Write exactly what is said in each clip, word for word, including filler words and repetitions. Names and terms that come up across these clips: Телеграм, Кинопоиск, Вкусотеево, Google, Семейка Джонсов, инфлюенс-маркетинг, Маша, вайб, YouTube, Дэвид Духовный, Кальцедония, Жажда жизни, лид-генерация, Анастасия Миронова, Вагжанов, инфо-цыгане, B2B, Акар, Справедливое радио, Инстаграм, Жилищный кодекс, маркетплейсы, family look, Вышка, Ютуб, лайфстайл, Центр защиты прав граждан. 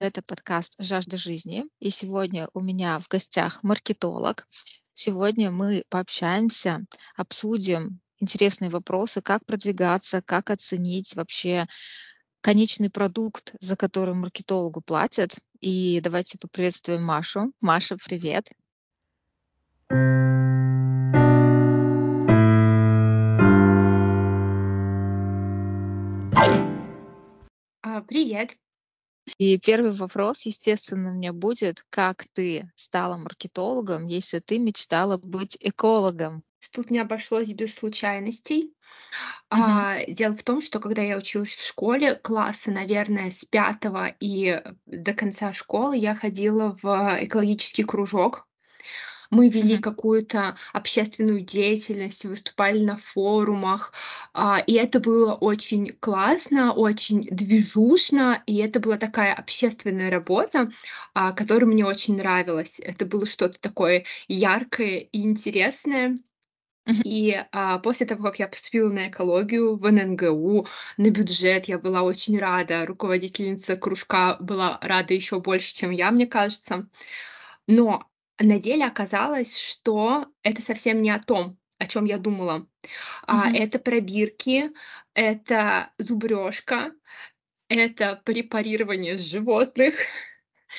Это подкаст «Жажда жизни». И сегодня у меня в гостях маркетолог. Сегодня мы пообщаемся, обсудим интересные вопросы, как продвигаться, как оценить вообще конечный продукт, за который маркетологу платят. И давайте поприветствуем Машу. Маша, привет! Привет! И первый вопрос, естественно, у меня будет: как ты стала маркетологом, если ты мечтала быть экологом? Тут не обошлось без случайностей. Mm-hmm. А, дело в том, что когда я училась в школе, классы, наверное, с пятого и до конца школы я ходила в экологический кружок. Мы вели какую-то общественную деятельность, выступали на форумах, и это было очень классно, очень движушно, и это была такая общественная работа, которая мне очень нравилась. Это было что-то такое яркое и интересное. И а, после того, как я поступила на экологию в эн эн гэ у, на бюджет, я была очень рада. Руководительница кружка была рада еще больше, чем я, мне кажется. Но на деле оказалось, что это совсем не о том, о чем я думала. Mm-hmm. А, это пробирки, это зубрежка, это препарирование животных,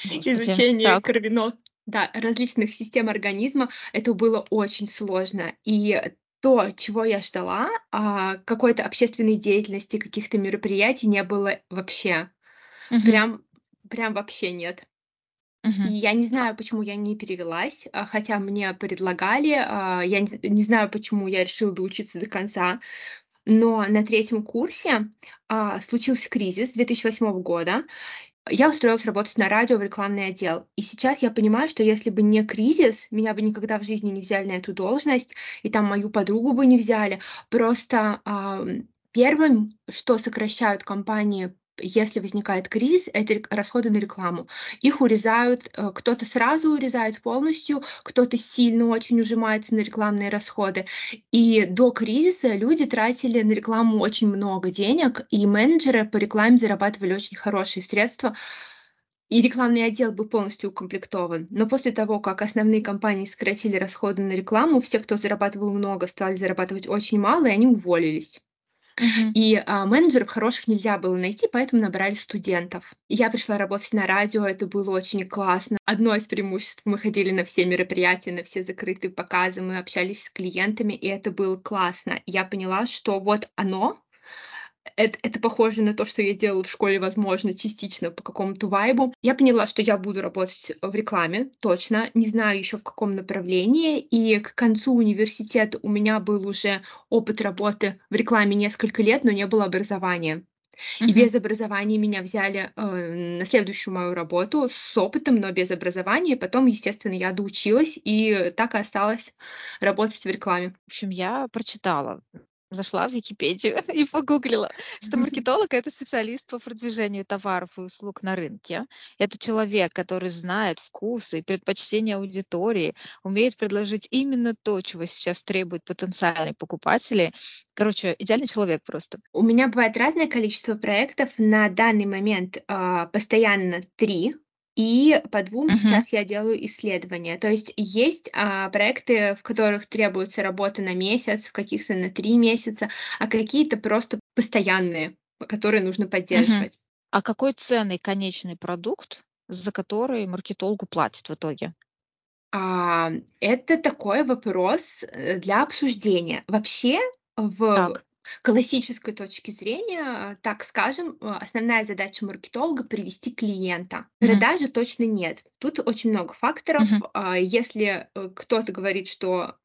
Господи, изучение так. кровеносных, да, различных систем организма. Это было очень сложно. И то, чего я ждала, а, какой-то общественной деятельности, каких-то мероприятий не было вообще. Mm-hmm. Прям, прям вообще нет. И я не знаю, почему я не перевелась, хотя мне предлагали, я не знаю, почему я решила доучиться до конца, но на третьем курсе случился кризис две тысячи восьмого года, я устроилась работать на радио в рекламный отдел, и сейчас я понимаю, что если бы не кризис, меня бы никогда в жизни не взяли на эту должность, и там мою подругу бы не взяли, просто первым, что сокращают компании, если возникает кризис, это расходы на рекламу. Их урезают, кто-то сразу урезает полностью, кто-то сильно очень ужимается на рекламные расходы. И до кризиса люди тратили на рекламу очень много денег, и менеджеры по рекламе зарабатывали очень хорошие средства, и рекламный отдел был полностью укомплектован. Но после того, как основные компании сократили расходы на рекламу, все, кто зарабатывал много, стали зарабатывать очень мало, и они уволились. Uh-huh. И а, менеджеров хороших нельзя было найти, поэтому набрали студентов. Я пришла работать на радио, это было очень классно. Одно из преимуществ, мы ходили на все мероприятия, на все закрытые показы, мы общались с клиентами, и это было классно. Я поняла, что вот оно, это, это похоже на то, что я делала в школе, возможно, частично по какому-то вайбу. Я поняла, что я буду работать в рекламе, точно, не знаю еще в каком направлении, и к концу университета у меня был уже опыт работы в рекламе несколько лет, но не было образования. И mm-hmm. без образования меня взяли э, на следующую мою работу с опытом, но без образования. Потом, естественно, я доучилась, и так и осталась работать в рекламе. В общем, я прочитала. Зашла в Википедию и погуглила, что маркетолог — это специалист по продвижению товаров и услуг на рынке. Это человек, который знает вкусы и предпочтения аудитории, умеет предложить именно то, чего сейчас требуют потенциальные покупатели. Короче, идеальный человек просто. У меня бывает разное количество проектов. На данный момент э, постоянно три. И по двум uh-huh. сейчас я делаю исследования. То есть есть а, проекты, в которых требуется работа на месяц, в каких-то на три месяца, а какие-то просто постоянные, которые нужно поддерживать. Uh-huh. А какой ценный конечный продукт, за который маркетологу платят в итоге? А, это такой вопрос для обсуждения. Вообще в... Так. классической точки зрения, так скажем, основная задача маркетолога — привести клиента. Продажи mm-hmm. точно нет. Тут очень много факторов. Mm-hmm. Если кто-то говорит, что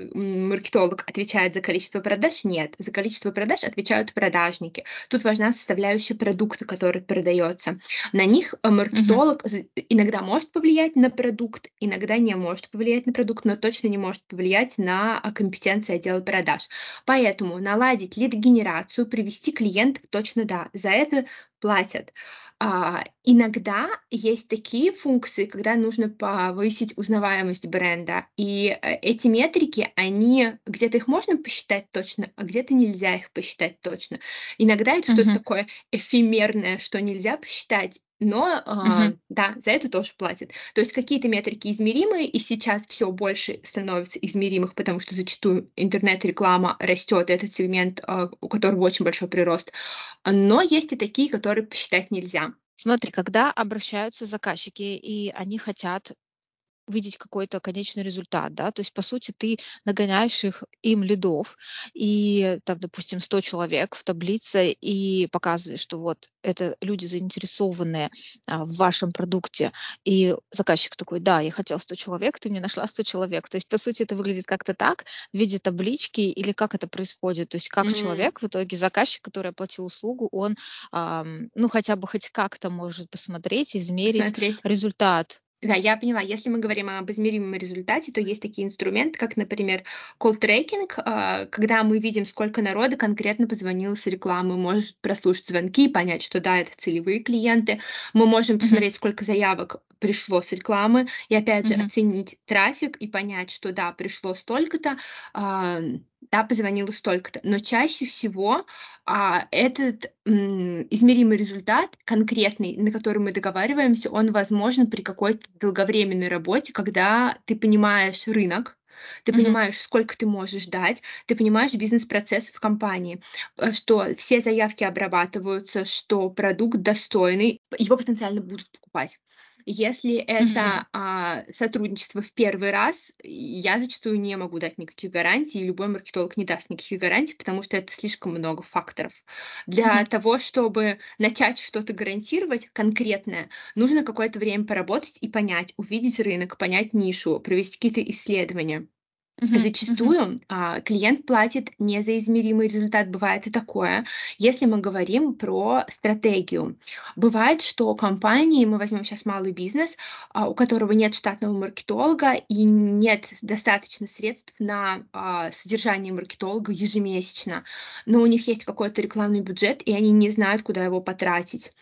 маркетолог отвечает за количество продаж, нет. За количество продаж отвечают продажники. Тут важна составляющая продукта, который продается. На них маркетолог mm-hmm. иногда может повлиять на продукт, иногда не может повлиять на продукт, но точно не может повлиять на компетенции отдела продаж. Поэтому наладить лид-генерацию, привести клиентов, точно да. За это платят. А, иногда есть такие функции, когда нужно повысить узнаваемость бренда, и эти метрики, они где-то их можно посчитать точно, а где-то нельзя их посчитать точно. Иногда это uh-huh. что-то такое эфемерное, что нельзя посчитать, но uh-huh. э, да, за это тоже платят. То есть какие-то метрики измеримые, и сейчас все больше становится измеримых, потому что зачастую интернет-реклама растет, этот сегмент, э, у которого очень большой прирост. Но есть и такие, которые посчитать нельзя. Смотри, когда обращаются заказчики, и они хотят видеть какой-то конечный результат, да, то есть, по сути, ты нагоняешь их, им лидов, и, там, допустим, сто человек в таблице, и показываешь, что вот это люди заинтересованные а, в вашем продукте, и заказчик такой: да, я хотел сто человек, ты мне нашла сто человек, то есть, по сути, это выглядит как-то так, в виде таблички, или как это происходит, то есть, как mm-hmm. человек, в итоге заказчик, который оплатил услугу, он, а, ну, хотя бы хоть как-то может посмотреть, измерить Смотреть. результат. Да, я поняла. Если мы говорим об измеримом результате, то есть такие инструменты, как, например, колл-трекинг, когда мы видим, сколько народа конкретно позвонило с рекламы, может прослушать звонки и понять, что да, это целевые клиенты. Мы можем посмотреть, mm-hmm. сколько заявок пришло с рекламы, и опять же mm-hmm. оценить трафик и понять, что да, пришло столько-то, да, позвонило столько-то. Но чаще всего этот измеримый результат, конкретный, на который мы договариваемся, он возможен при какой-то долговременной работе, когда ты понимаешь рынок, ты понимаешь, mm-hmm. сколько ты можешь дать, ты понимаешь бизнес-процесс в компании, что все заявки обрабатываются, что продукт достойный, его потенциально будут покупать. Если это mm-hmm. а, сотрудничество в первый раз, я зачастую не могу дать никаких гарантий, и любой маркетолог не даст никаких гарантий, потому что это слишком много факторов. Для mm-hmm. того, чтобы начать что-то гарантировать конкретное, нужно какое-то время поработать и понять, увидеть рынок, понять нишу, провести какие-то исследования. Uh-huh, Зачастую uh-huh. а, клиент платит не за измеримый результат, бывает и такое, если мы говорим про стратегию. Бывает, что компании, мы возьмем сейчас малый бизнес, а, у которого нет штатного маркетолога и нет достаточно средств на а, содержание маркетолога ежемесячно, но у них есть какой-то рекламный бюджет, и они не знают, куда его потратить.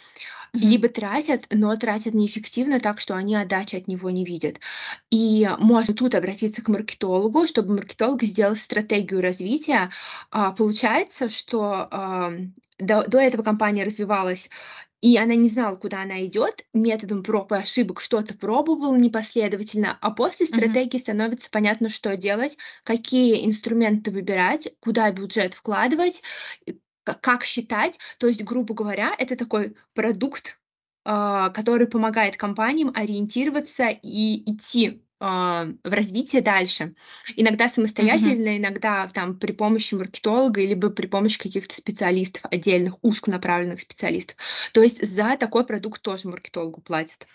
Uh-huh. Либо тратят, но тратят неэффективно, так что они отдачи от него не видят. И можно тут обратиться к маркетологу, чтобы маркетолог сделал стратегию развития. А, получается, что а, до, до этого компания развивалась, и она не знала, куда она идет, методом проб и ошибок что-то пробовала непоследовательно, а после стратегии mm-hmm. становится понятно, что делать, какие инструменты выбирать, куда бюджет вкладывать, как считать. То есть, грубо говоря, это такой продукт, а, который помогает компаниям ориентироваться и идти в развитии дальше. Иногда самостоятельно, uh-huh. иногда там при помощи маркетолога либо при помощи каких-то специалистов, отдельных узконаправленных специалистов. То есть за такой продукт тоже маркетологу платят.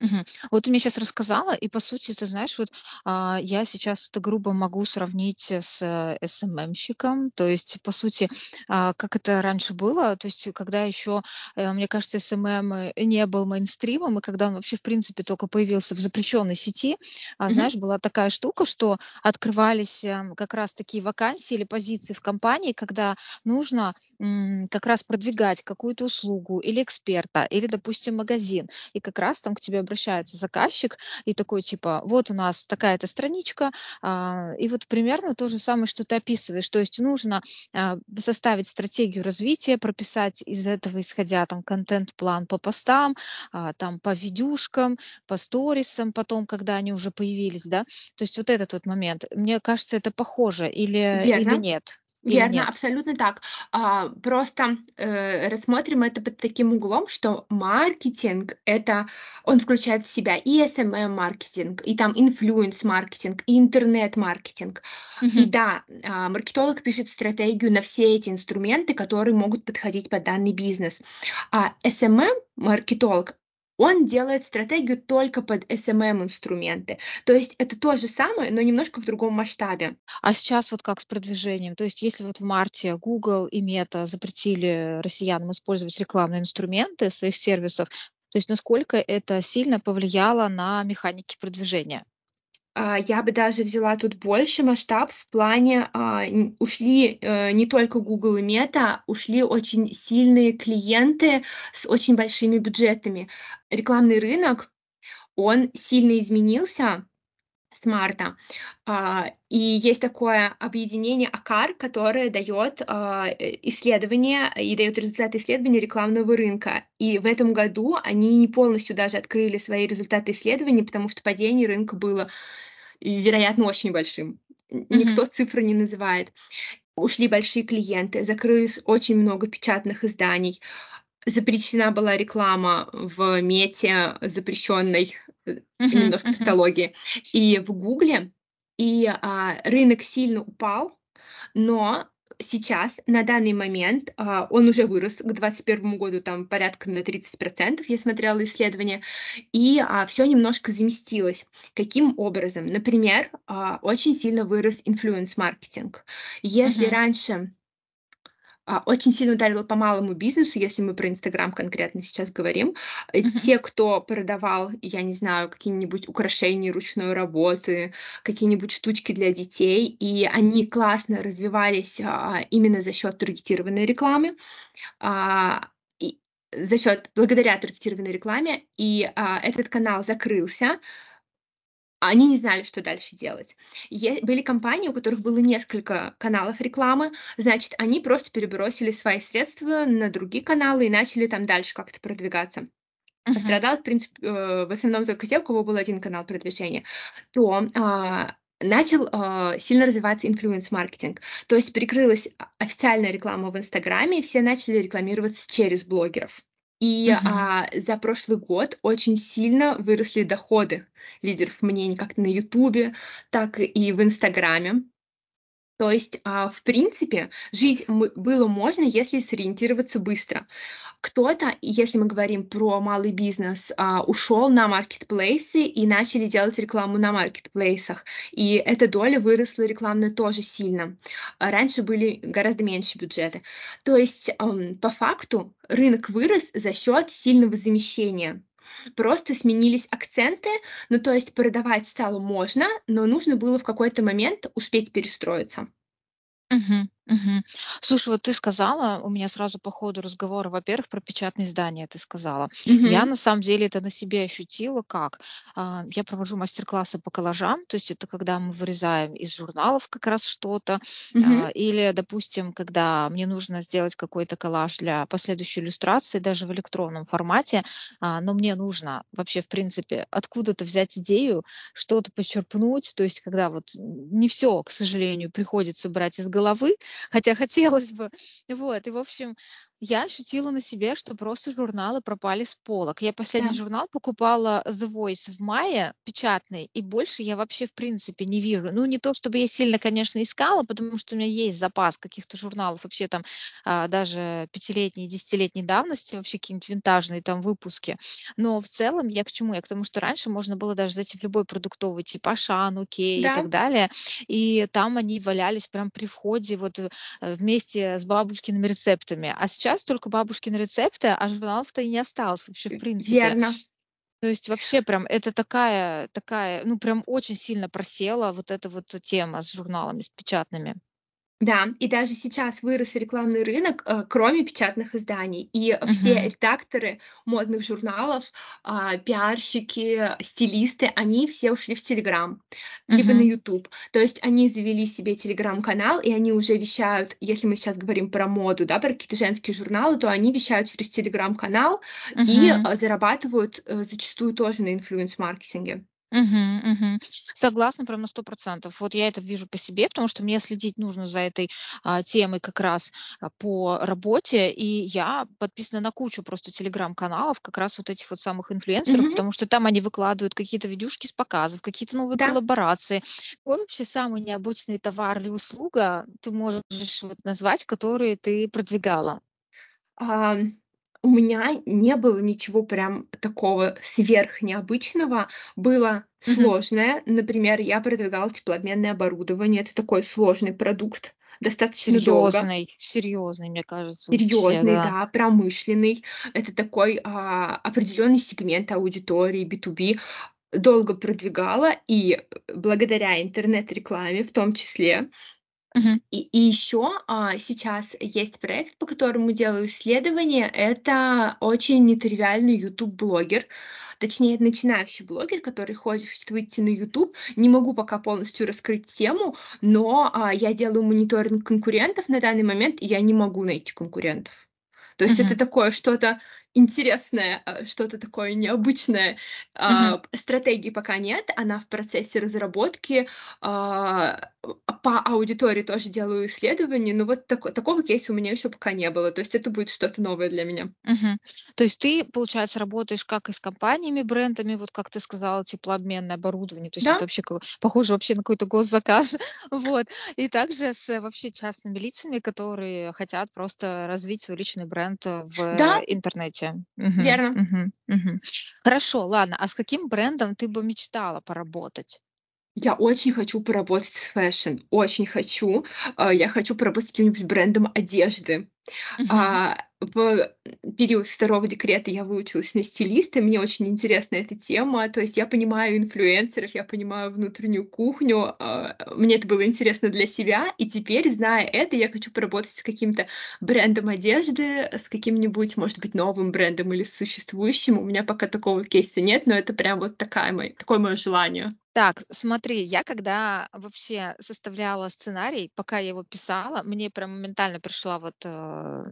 Угу. Вот ты мне сейчас рассказала, и по сути, ты знаешь, вот а, я сейчас это грубо могу сравнить с эс эм эм-щиком, то есть, по сути, а, как это раньше было, то есть, когда еще, а, мне кажется, эс эм эм не был мейнстримом, и когда он вообще, в принципе, только появился в запрещенной сети, а, угу. знаешь, была такая штука, что открывались как раз такие вакансии или позиции в компании, когда нужно м- как раз продвигать какую-то услугу или эксперта, или, допустим, магазин, и как раз там к тебе обращается заказчик и такой типа: вот у нас такая-то страничка, а, и вот примерно то же самое, что ты описываешь, то есть нужно а, составить стратегию развития, прописать из этого исходя там контент-план по постам, а, там по видюшкам, по сторисам, потом, когда они уже появились, да, то есть вот этот вот момент, мне кажется, это похоже или, или нет? Верно, абсолютно так. А, просто э, рассмотрим это под таким углом, что маркетинг, это он включает в себя и эс эм эм-маркетинг, и там инфлюенс-маркетинг, и интернет-маркетинг. Mm-hmm. И да, а, маркетолог пишет стратегию на все эти инструменты, которые могут подходить под данный бизнес. А эс эм эм-маркетолог, он делает стратегию только под эс эм эм-инструменты. То есть это то же самое, но немножко в другом масштабе. А сейчас вот как с продвижением? То есть если вот в марте Google и Meta запретили россиянам использовать рекламные инструменты своих сервисов, то есть насколько это сильно повлияло на механики продвижения? Я бы даже взяла тут больше масштаб в плане, а, ушли а, не только Google и Meta, ушли очень сильные клиенты с очень большими бюджетами. Рекламный рынок, он сильно изменился, с марта. И есть такое объединение Акар, которое дает исследования и дает результаты исследований рекламного рынка. И в этом году они не полностью даже открыли свои результаты исследований, потому что падение рынка было, вероятно, очень большим. Mm-hmm. Никто цифры не называет. Ушли большие клиенты, закрылось очень много печатных изданий. Запрещена была реклама в Мете, запрещенной uh-huh, именно в каталоге, uh-huh. и в Гугле. И а, рынок сильно упал, но сейчас, на данный момент, а, он уже вырос к двадцать первому году там порядка на тридцать процентов, я смотрела исследования, и а, все немножко заместилось. Каким образом? Например, а, очень сильно вырос инфлюенс-маркетинг. Если uh-huh. раньше... Очень сильно ударило по малому бизнесу, если мы про Инстаграм конкретно сейчас говорим. Uh-huh. Те, кто продавал, я не знаю, какие-нибудь украшения ручной работы, какие-нибудь штучки для детей, и они классно развивались а, именно за счет таргетированной рекламы, а, и, за счет, благодаря таргетированной рекламе, и а, этот канал закрылся. Они не знали, что дальше делать. Е- были компании, у которых было несколько каналов рекламы, значит, они просто перебросили свои средства на другие каналы и начали там дальше как-то продвигаться. Uh-huh. Пострадал, в принципе, э- в основном только те, у кого был один канал продвижения. То э- начал э- сильно развиваться инфлюенс-маркетинг. То есть прикрылась официальная реклама в Инстаграме, и все начали рекламироваться через блогеров. И uh-huh. а, за прошлый год очень сильно выросли доходы лидеров мнений как на Ютубе, так и в Инстаграме. То есть, а, в принципе, жить м- было можно, если сориентироваться быстро. Кто-то, если мы говорим про малый бизнес, а, ушел на маркетплейсы и начали делать рекламу на маркетплейсах. И эта доля выросла рекламная тоже сильно. Раньше были гораздо меньше бюджеты. То есть, а, по факту, рынок вырос за счет сильного замещения. Просто сменились акценты, ну то есть продавать стало можно, но нужно было в какой-то момент успеть перестроиться. Угу, угу. Слушай, вот ты сказала, у меня сразу по ходу разговора, во-первых, про печатные издания ты сказала. Угу. Я на самом деле это на себе ощутила как. Я провожу мастер-классы по коллажам, то есть это когда мы вырезаем из журналов как раз что-то, угу. или, допустим, когда мне нужно сделать какой-то коллаж для последующей иллюстрации, даже в электронном формате, но мне нужно вообще, в принципе, откуда-то взять идею, что-то почерпнуть, то есть когда вот не все, к сожалению, приходится брать из головы, головы, хотя хотелось бы. Вот, и, в общем, я ощутила на себе, что просто журналы пропали с полок. Я последний да. журнал покупала The Voice в мае, печатный, и больше я вообще, в принципе, не вижу. Ну, не то, чтобы я сильно, конечно, искала, потому что у меня есть запас каких-то журналов, вообще там а, даже пятилетней, десятилетней давности, вообще какие-нибудь винтажные там выпуски. Но в целом я к чему? Я к тому, что раньше можно было даже зайти в любой продуктовый, типа Ашан, Окей да. и так далее, и там они валялись прям при входе, вот вместе с бабушкиными рецептами. А сейчас только бабушкины рецепты, а журналов-то и не осталось вообще, в принципе. Верно. То есть вообще прям это такая, такая, ну прям очень сильно просела вот эта вот тема с журналами, с печатными. Да, и даже сейчас вырос рекламный рынок, кроме печатных изданий. И uh-huh. все редакторы модных журналов, пиарщики, стилисты, они все ушли в Телеграм, uh-huh. либо на Ютуб. То есть они завели себе Телеграм-канал, и они уже вещают, если мы сейчас говорим про моду, да, про какие-то женские журналы, то они вещают через Телеграм-канал uh-huh. и зарабатывают зачастую тоже на инфлюенс-маркетинге. Угу, угу. Согласна прям на сто процентов. Вот я это вижу по себе, потому что мне следить нужно за этой а, темой как раз а, по работе, и я подписана на кучу просто телеграм-каналов как раз вот этих вот самых инфлюенсеров, угу. потому что там они выкладывают какие-то видюшки с показов, какие-то новые да. коллаборации. Какой вообще самый необычный товар или услуга ты можешь вот назвать, которые ты продвигала? А... У меня не было ничего прям такого сверхнеобычного. Было mm-hmm. сложное. Например, я продвигала теплообменное оборудование. Это такой сложный продукт, достаточно серьезный, долго. Серьезный, мне кажется. Серьезный, вообще, да. да, промышленный. Это такой а, определенный сегмент аудитории, би ту би. Долго продвигала, и благодаря интернет-рекламе в том числе. Uh-huh. И, и еще а, сейчас есть проект, по которому делаю исследования. Это очень нетривиальный YouTube-блогер. точнее, начинающий блогер, который хочет выйти на YouTube. Не могу пока полностью раскрыть тему, но а, я делаю мониторинг конкурентов на данный момент, и я не могу найти конкурентов. То есть mm-hmm. это такое что-то интересное, что-то такое необычное. Mm-hmm. Стратегии пока нет, она в процессе разработки. По аудитории тоже делаю исследования, но вот так- такого кейса у меня еще пока не было. То есть это будет что-то новое для меня. Mm-hmm. То есть ты, получается, работаешь как и с компаниями, брендами, вот как ты сказала, теплообменное оборудование. То есть да? это вообще похоже вообще на какой-то госзаказ. Вот. И также с вообще частными лицами, которые хотят просто развить свой личный бренд в да? интернете. Угу, верно. Угу, угу. Хорошо, ладно. А с каким брендом ты бы мечтала поработать? Я очень хочу поработать с фэшн, очень хочу. Я хочу поработать с каким-нибудь брендом одежды. Uh-huh. В период второго декрета я выучилась на стилиста, мне очень интересна эта тема, то есть я понимаю инфлюенсеров, я понимаю внутреннюю кухню, мне это было интересно для себя, и теперь, зная это, я хочу поработать с каким-то брендом одежды, с каким-нибудь, может быть, новым брендом или существующим, у меня пока такого кейса нет, но это прям вот такая моя, такое мое желание. Так, смотри, я когда вообще составляла сценарий, пока я его писала, мне прям моментально пришла вот э,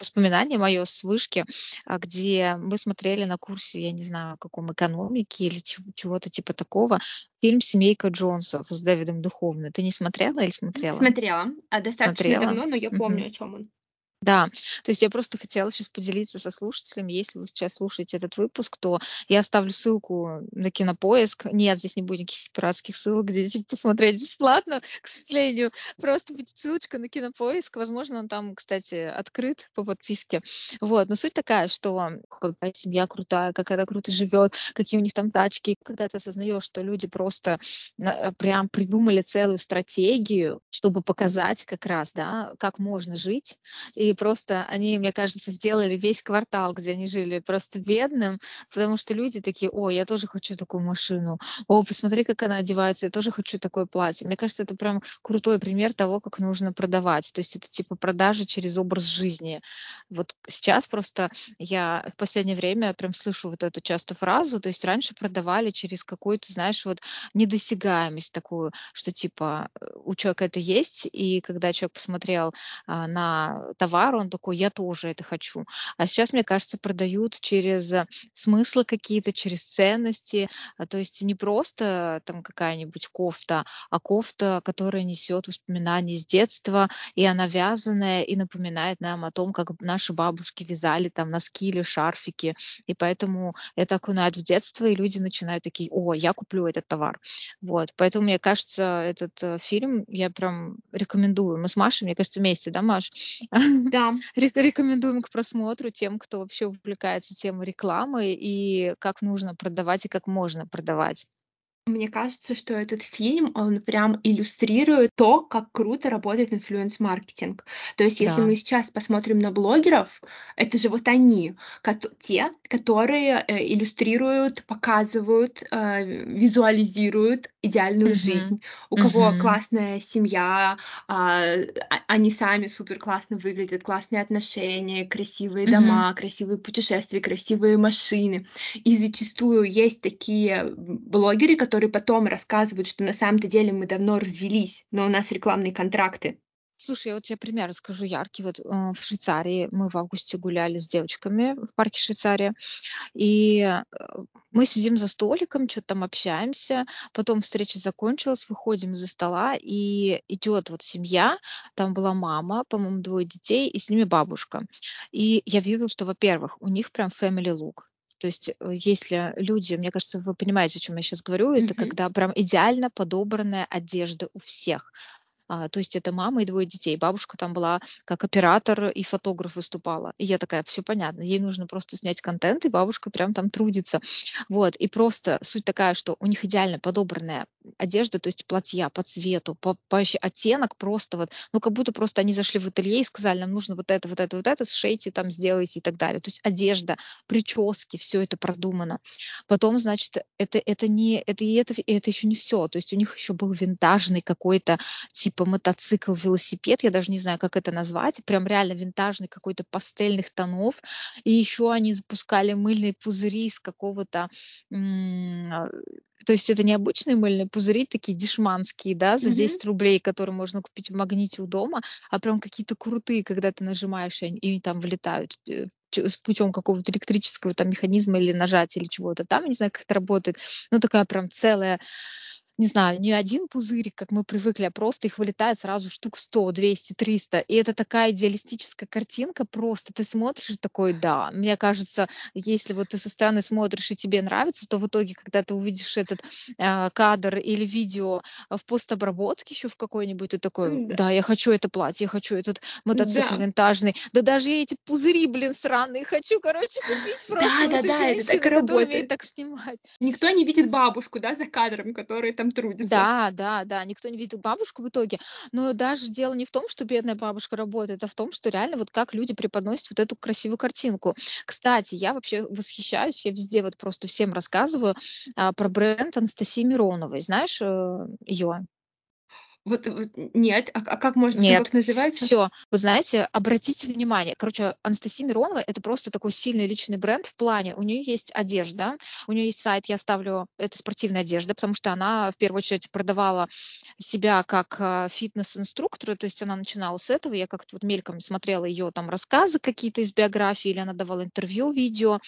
воспоминание мое с Вышки, где мы смотрели на курсе, я не знаю, каком экономики или чего- чего-то типа такого, фильм «Семейка Джонсов» с Дэвидом Духовным. Ты не смотрела или смотрела? Смотрела, а достаточно смотрела. давно, но я помню, mm-hmm. о чем он. Да, то есть я просто хотела сейчас поделиться со слушателями, если вы сейчас слушаете этот выпуск, то я оставлю ссылку на Кинопоиск, нет, здесь не будет никаких пиратских ссылок, где типа посмотреть бесплатно, к сожалению, просто будет ссылочка на Кинопоиск, возможно, он там, кстати, открыт по подписке, вот, но суть такая, что какая семья крутая, как она круто живет, какие у них там тачки, когда ты осознаешь, что люди просто прям придумали целую стратегию, чтобы показать как раз, да, как можно жить, и И просто они, мне кажется, сделали весь квартал, где они жили, просто бедным, потому что люди такие: о, я тоже хочу такую машину, о, посмотри, как она одевается, я тоже хочу такое платье. Мне кажется, это прям крутой пример того, как нужно продавать. То есть это типа продажи через образ жизни. Вот сейчас просто я в последнее время прям слышу вот эту частую фразу, то есть раньше продавали через какую-то, знаешь, вот недосягаемость такую, что типа у человека это есть, и когда человек посмотрел а, на товар, он такой: я тоже это хочу. А сейчас, мне кажется, продают через смыслы какие-то, через ценности, то есть не просто там какая-нибудь кофта, а кофта, которая несет воспоминания с детства, и она вязаная, и напоминает нам о том, как наши бабушки вязали там носки или шарфики, и поэтому это окунает в детство, и люди начинают такие: о, я куплю этот товар. Вот, поэтому, мне кажется, этот фильм я прям рекомендую. Мы с Машей, мне кажется, вместе, да, Маш? Да. Рекомендуем к просмотру тем, кто вообще увлекается темой рекламы и как нужно продавать и как можно продавать. Мне кажется, что этот фильм, он прям иллюстрирует то, как круто работает инфлюенс-маркетинг. То есть, если да. мы сейчас посмотрим на блогеров, это же вот они, те, которые иллюстрируют, показывают, визуализируют идеальную uh-huh. жизнь. У uh-huh. кого классная семья, они сами супер классно выглядят, классные отношения, красивые uh-huh. дома, красивые путешествия, красивые машины. И зачастую есть такие блогеры, которые которые потом рассказывают, что на самом-то деле мы давно развелись, но у нас рекламные контракты. Слушай, я вот тебе пример расскажу яркий. Вот э, в Швейцарии мы в августе гуляли с девочками в парке Швейцария, и мы сидим за столиком, что-то там общаемся, потом встреча закончилась, выходим из-за стола, и идет вот семья, там была мама, по-моему, двое детей, и с ними бабушка. И я вижу, что, во-первых, у них прям family look. То есть если люди, мне кажется, вы понимаете, о чем я сейчас говорю, mm-hmm. это когда прям идеально подобранная одежда у всех. А, то есть это мама и двое детей. Бабушка там была как оператор и фотограф выступала. И я такая: все понятно, ей нужно просто снять контент, и бабушка прям там трудится. Вот. И просто суть такая, что у них идеально подобранная одежды, то есть платья по цвету, по, по оттенок просто вот, ну как будто просто они зашли в ателье и сказали, нам нужно вот это, вот это, вот это, сшейте там, сделайте и так далее. То есть одежда, прически, все это продумано. Потом, значит, это, это не, это, и это, и это еще не все, то есть у них еще был винтажный какой-то типа мотоцикл, велосипед, я даже не знаю, как это назвать, прям реально винтажный какой-то пастельных тонов, и еще они запускали мыльные пузыри из какого-то... М- То есть это необычные мыльные пузыри, такие дешманские, да, за десять mm-hmm. рублей, которые можно купить в Магните у дома, а прям какие-то крутые, когда ты нажимаешь, и они там вылетают с путем какого-то электрического там механизма или нажатия, или чего-то там, я не знаю, как это работает, ну такая прям целая... не знаю, не один пузырик, как мы привыкли, а просто их вылетает сразу штук сто, двести, триста. И это такая идеалистическая картинка, просто ты смотришь и такой, да. Мне кажется, если вот ты со стороны смотришь и тебе нравится, то в итоге, когда ты увидишь этот э, кадр или видео в постобработке еще в какой-нибудь, ты такой, да, я хочу это платье, я хочу этот мотоцикл да. винтажный. Да даже я эти пузыри, блин, сраные, хочу, короче, купить просто да, вот да, эту да, женщину, которая умеет так снимать. Никто не видит бабушку, да, за кадром, которая там трудится. Да, да, да, никто не видит бабушку в итоге, но даже дело не в том, что бедная бабушка работает, а в том, что реально вот как люди преподносят вот эту красивую картинку. Кстати, я вообще восхищаюсь, я везде вот просто всем рассказываю а, про бренд Анастасии Мироновой, знаешь ее? Вот, вот нет, а, а как можно, нет. Как называется? Все, вы знаете, обратите внимание, короче, Анастасия Миронова это просто такой сильный личный бренд в плане, у нее есть одежда, у нее есть сайт, я ставлю, это спортивная одежда, потому что она в первую очередь продавала себя как фитнес-инструктора, то есть она начинала с этого, я как-то вот мельком смотрела ее там рассказы какие-то из биографии, или она давала интервью, видео,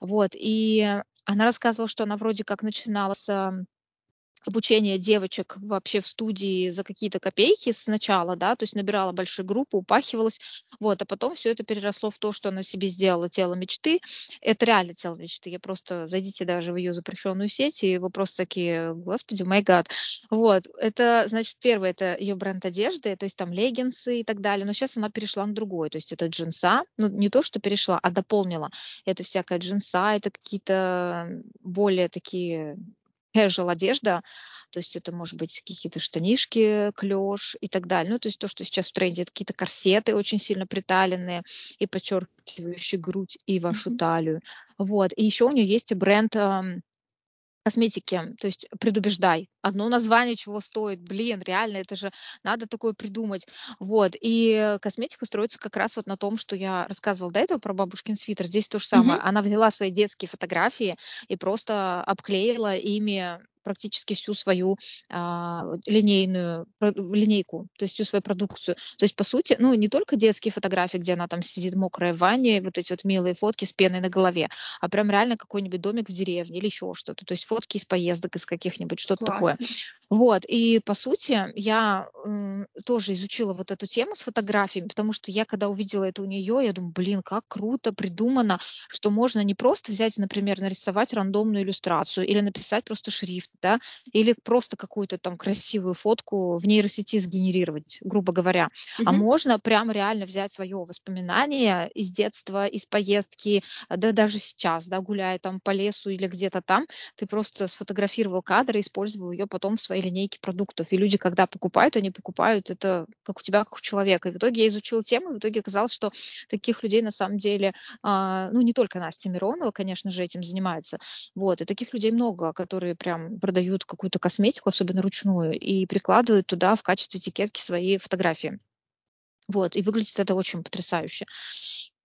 вот, и она рассказывала, что она вроде как начинала с... обучение девочек вообще в студии за какие-то копейки сначала, да, то есть набирала большие группы, упахивалась, вот, а потом все это переросло в то, что она себе сделала тело мечты, это реально тело мечты, я просто, зайдите даже в ее запрещенную сеть, и вы просто такие, господи, my god, вот, это, значит, первое, это ее бренд одежды, то есть там леггинсы и так далее, но сейчас она перешла на другое, то есть это джинса, ну, не то, что перешла, а дополнила, это всякая джинса, это какие-то более такие... casual одежда, то есть это, может быть, какие-то штанишки, клеш и так далее. Ну, то есть то, что сейчас в тренде, это какие-то корсеты очень сильно приталенные и подчеркивающие грудь и вашу mm-hmm. талию. Вот. И еще у нее есть бренд э, косметики, то есть «Предубеждай». Одно название чего стоит, блин, реально, это же надо такое придумать. Вот. И косметика строится как раз вот на том, что я рассказывала до этого про бабушкин свитер. Здесь то же самое. Mm-hmm. Она взяла свои детские фотографии и просто обклеила ими практически всю свою а, линейную, линейку, то есть всю свою продукцию. То есть, по сути, ну, не только детские фотографии, где она там сидит мокрая в ванне, вот эти вот милые фотки с пеной на голове, а прям реально какой-нибудь домик в деревне или еще что-то. То есть фотки из поездок, из каких-нибудь, что-то Класс. Такое. Вот, и по сути я э, тоже изучила вот эту тему с фотографиями, потому что я когда увидела это у нее, я думаю, блин, как круто придумано, что можно не просто взять, например, нарисовать рандомную иллюстрацию или написать просто шрифт, да, или просто какую-то там красивую фотку в нейросети сгенерировать, грубо говоря, mm-hmm. а можно прям реально взять свое воспоминание из детства, из поездки, да даже сейчас, да, гуляя там по лесу или где-то там, ты просто сфотографировал кадр и использовал ее потом в своей линейке продуктов. И люди, когда покупают, они покупают это как у тебя, как у человека. И в итоге я изучила тему, и в итоге оказалось, что таких людей на самом деле, а, ну, не только Настя Миронова, конечно же, этим занимается. Вот. И таких людей много, которые прям продают какую-то косметику, особенно ручную, и прикладывают туда в качестве этикетки свои фотографии. Вот. И выглядит это очень потрясающе.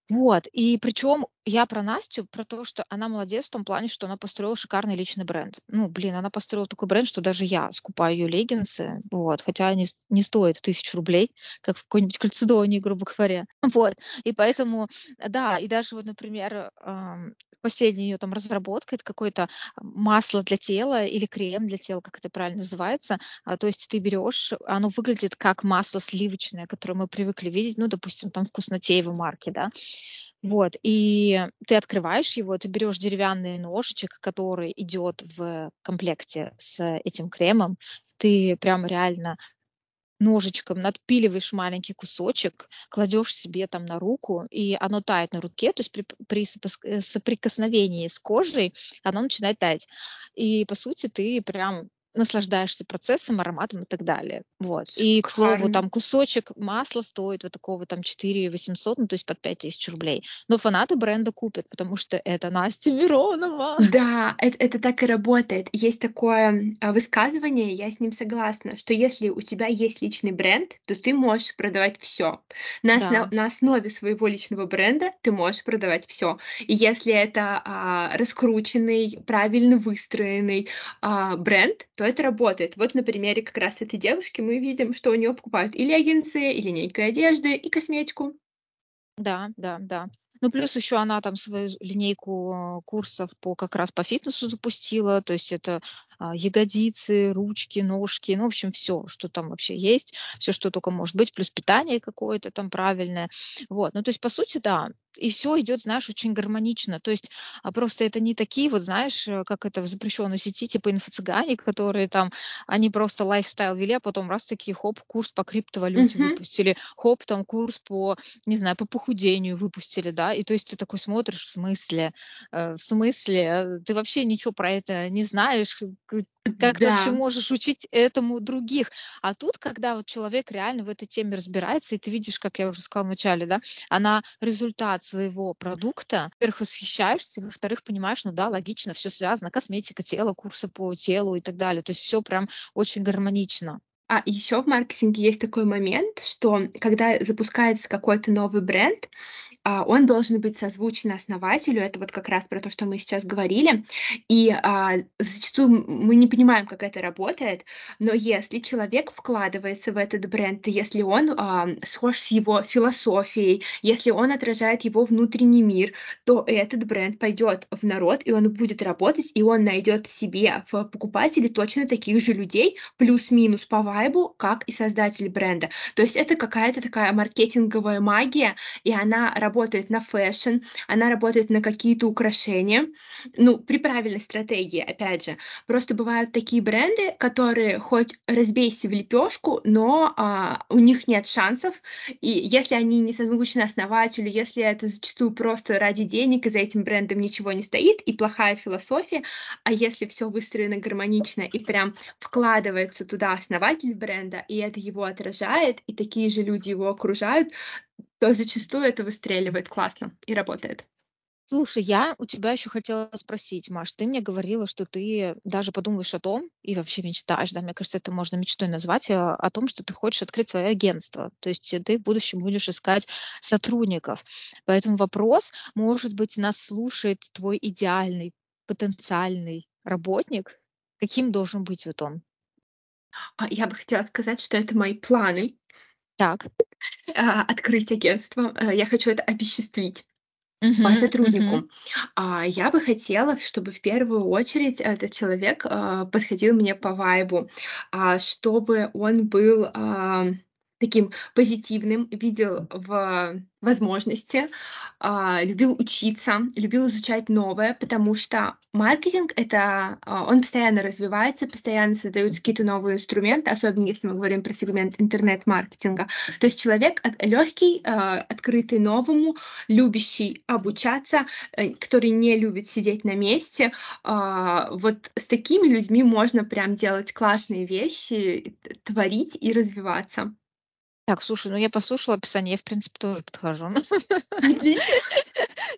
Вот, и причем я про Настю, про то, что она молодец в том плане, что она построила шикарный личный бренд. Ну, блин, она построила такой бренд, что даже я скупаю ее леггинсы, вот, хотя они не стоят тысячу рублей, как в какой-нибудь Кальцедонии, грубо говоря. Вот, и поэтому, да, и даже вот, например, последняя ее там разработка, это какое-то масло для тела или крем для тела, как это правильно называется, то есть ты берешь, оно выглядит как масло сливочное, которое мы привыкли видеть, ну, допустим, там Вкусотеево марки, да. Вот, и ты открываешь его, ты берешь деревянный ножичек, который идет в комплекте с этим кремом, ты прям реально ножичком надпиливаешь маленький кусочек, кладешь себе там на руку, и оно тает на руке, то есть при, при соприкосновении с кожей оно начинает таять. И, по сути, ты прям наслаждаешься процессом, ароматом и так далее. Вот. И, к слову, там кусочек масла стоит вот такого там четыре тысячи восемьсот, ну, то есть под пять тысяч рублей. Но фанаты бренда купят, потому что это Настя Миронова. Да, это, это так и работает. Есть такое высказывание, я с ним согласна, что если у тебя есть личный бренд, то ты можешь продавать все. На, да. основ, на основе своего личного бренда ты можешь продавать все. И если это а, раскрученный, правильно выстроенный а, бренд, то это работает. Вот на примере как раз этой девушки мы видим, что у нее покупают и леггинсы, и линейку одежды, и косметику. Да, да, да. Ну, плюс еще она там свою линейку курсов по как раз по фитнесу запустила, то есть это ягодицы, ручки, ножки, ну, в общем, все, что там вообще есть, все, что только может быть, плюс питание какое-то там правильное, вот, ну, то есть, по сути, да, и все идет, знаешь, очень гармонично, то есть, а просто это не такие, вот, знаешь, как это в запрещенной сети, типа инфо-цыгане, которые там, они просто лайфстайл вели, а потом раз такие, хоп, курс по криптовалюте mm-hmm. выпустили, хоп, там, курс по, не знаю, по похудению выпустили, да, и то есть ты такой смотришь, в смысле, э, в смысле, ты вообще ничего про это не знаешь, как да. ты вообще можешь учить этому других? А тут, когда вот человек реально в этой теме разбирается, и ты видишь, как я уже сказала в начале, да, она результат своего продукта, во-первых, восхищаешься, во-вторых, понимаешь, ну да, логично, все связано, косметика, тело, курсы по телу и так далее, то есть все прям очень гармонично. А еще в маркетинге есть такой момент, что когда запускается какой-то новый бренд, он должен быть созвучен основателю, это вот как раз про то, что мы сейчас говорили, и а, зачастую мы не понимаем, как это работает, но если человек вкладывается в этот бренд, если он а, схож с его философией, если он отражает его внутренний мир, то этот бренд пойдет в народ, и он будет работать, и он найдет себе в покупателе точно таких же людей, плюс-минус по вайбу, как и создатель бренда. То есть это какая-то такая маркетинговая магия, и она работает работает на фэшн, она работает на какие-то украшения, ну, при правильной стратегии, опять же. Просто бывают такие бренды, которые хоть разбейся в лепешку, но а, у них нет шансов, и если они не созвучны основателю, если это зачастую просто ради денег, и за этим брендом ничего не стоит, и плохая философия, а если все выстроено гармонично, и прям вкладывается туда основатель бренда, и это его отражает, и такие же люди его окружают, то зачастую это выстреливает классно и работает. Слушай, я у тебя еще хотела спросить, Маш, ты мне говорила, что ты даже подумаешь о том, и вообще мечтаешь, да, мне кажется, это можно мечтой назвать, о том, что ты хочешь открыть свое агентство, то есть ты в будущем будешь искать сотрудников. Поэтому вопрос, может быть, нас слушает твой идеальный, потенциальный работник, каким должен быть вот он? Я бы хотела сказать, что это мои планы. Так. Открыть агентство. Я хочу это овеществить uh-huh, по сотруднику. Uh-huh. Я бы хотела, чтобы в первую очередь этот человек подходил мне по вайбу, чтобы он был таким позитивным, видел в возможности, любил учиться, любил изучать новое, потому что маркетинг это он постоянно развивается, постоянно создаются какие-то новые инструменты, особенно если мы говорим про сегмент интернет-маркетинга. То есть человек легкий, открытый новому, любящий обучаться, который не любит сидеть на месте. Вот с такими людьми можно прям делать классные вещи, творить и развиваться. Так, слушай, ну я послушала описание, я, в принципе, тоже подхожу. Отлично.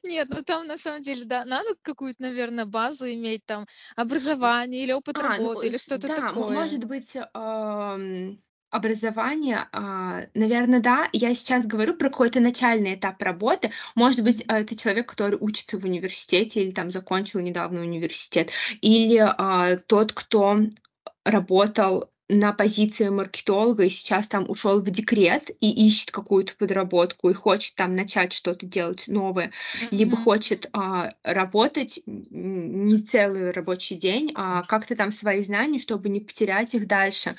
Нет, ну там, на самом деле, да, надо какую-то, наверное, базу иметь, там, образование или опыт а, работы, ну, или что-то да, такое. Может быть, э-м, образование, э, наверное, да. Я сейчас говорю про какой-то начальный этап работы. Может быть, это человек, который учится в университете или там закончил недавно университет, или э, тот, кто работал на позиции маркетолога и сейчас там ушел в декрет и ищет какую-то подработку и хочет там начать что-то делать новое, mm-hmm. либо хочет а, работать не целый рабочий день, а как-то там свои знания, чтобы не потерять их дальше,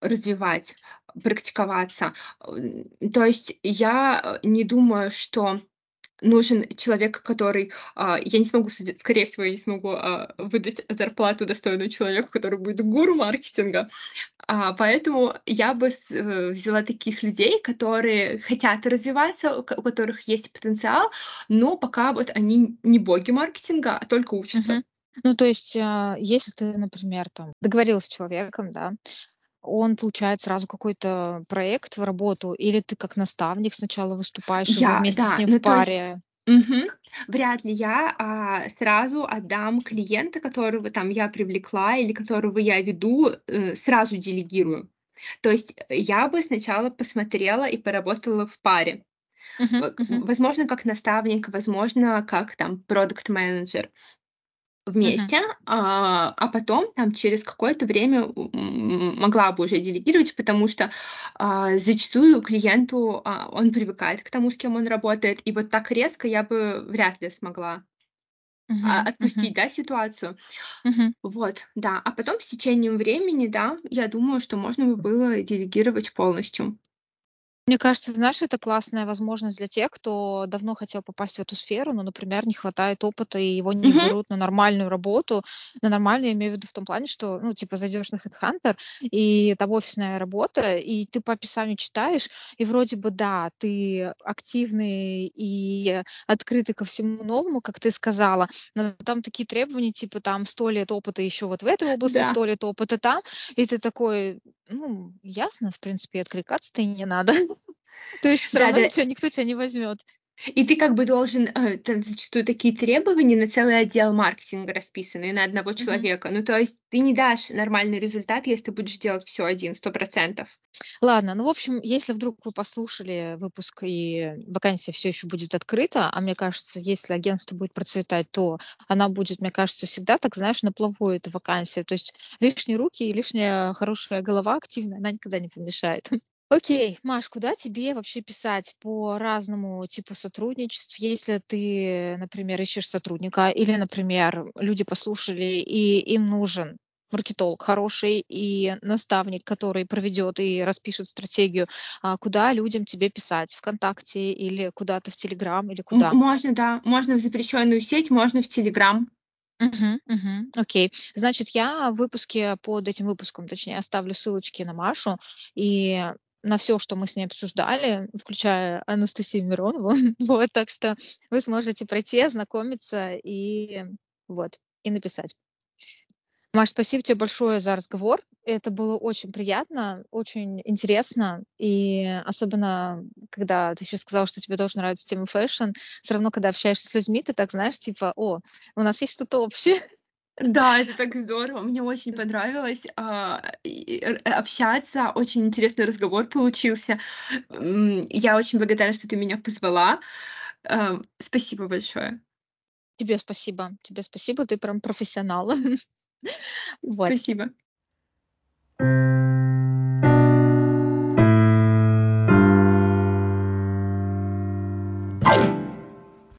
развивать, практиковаться. То есть я не думаю, что нужен человек, который... Я не смогу, скорее всего, я не смогу выдать зарплату достойную человеку, который будет гуру маркетинга. Поэтому я бы взяла таких людей, которые хотят развиваться, у которых есть потенциал, но пока вот они не боги маркетинга, а только учатся. Uh-huh. Ну, то есть, если ты, например, там, договорился с человеком, да, он получает сразу какой-то проект в работу, или ты как наставник сначала выступаешь Я, вместе да, с ним ну, в паре? Угу. Вряд ли я а, сразу отдам клиента, которого там я привлекла или которого я веду, э, сразу делегирую. То есть я бы сначала посмотрела и поработала в паре. Uh-huh, uh-huh. Возможно, как наставник, возможно, как там продакт-менеджер вместе, uh-huh. а, а потом там через какое-то время могла бы уже делегировать, потому что а, зачастую клиенту а, он привыкает к тому, с кем он работает, и вот так резко я бы вряд ли смогла uh-huh, отпустить, uh-huh. да, ситуацию. Uh-huh. Вот, да. А потом с течением времени, да, я думаю, что можно было делегировать полностью. Мне кажется, знаешь, это классная возможность для тех, кто давно хотел попасть в эту сферу, но, например, не хватает опыта, и его не uh-huh. берут на нормальную работу. На нормальную, я имею в виду в том плане, что, ну, типа, зайдешь на HeadHunter, и там офисная работа, и ты по описанию читаешь, и вроде бы, да, ты активный и открытый ко всему новому, как ты сказала, но там такие требования, типа, там, сто лет опыта еще вот в этой области, сто да. лет опыта там, и ты такой, ну, ясно, в принципе, откликаться-то и не надо. То есть все да, равно да. Ничего, никто тебя не возьмет. И ты как бы должен, там зачастую такие требования на целый отдел маркетинга расписаны, на одного mm-hmm. человека. Ну, то есть ты не дашь нормальный результат, если ты будешь делать все один, сто процентов. Ладно, ну, в общем, если вдруг вы послушали выпуск и вакансия все еще будет открыта, а мне кажется, если агентство будет процветать, то она будет, мне кажется, всегда, так знаешь, на плаву эта вакансия. То есть лишние руки и лишняя хорошая голова активная, она никогда не помешает. Окей, Маш, куда тебе вообще писать по разному типу сотрудничеств, если ты, например, ищешь сотрудника, или, например, люди послушали, и им нужен маркетолог хороший и наставник, который проведет и распишет стратегию, куда людям тебе писать, ВКонтакте или куда-то в Телеграм, или куда? Можно, да, можно в запрещенную сеть, можно в Телеграм. Угу, угу, окей. Значит, я в выпуске, под этим выпуском, точнее, оставлю ссылочки на Машу, и... на все, что мы с ней обсуждали, включая Анастасию Миронову. Вот, так что вы сможете пройти, ознакомиться и, вот, и написать. Маш, спасибо тебе большое за разговор. Это было очень приятно, очень интересно. И особенно, когда ты еще сказала, что тебе должен нравиться тема фэшн, все равно, когда общаешься с людьми, ты так знаешь, типа, о, у нас есть что-то общее. Да, это так здорово, мне очень понравилось а, общаться, очень интересный разговор получился, я очень благодарна, что ты меня позвала, а, спасибо большое. Тебе спасибо, тебе спасибо, ты прям профессионал. Спасибо.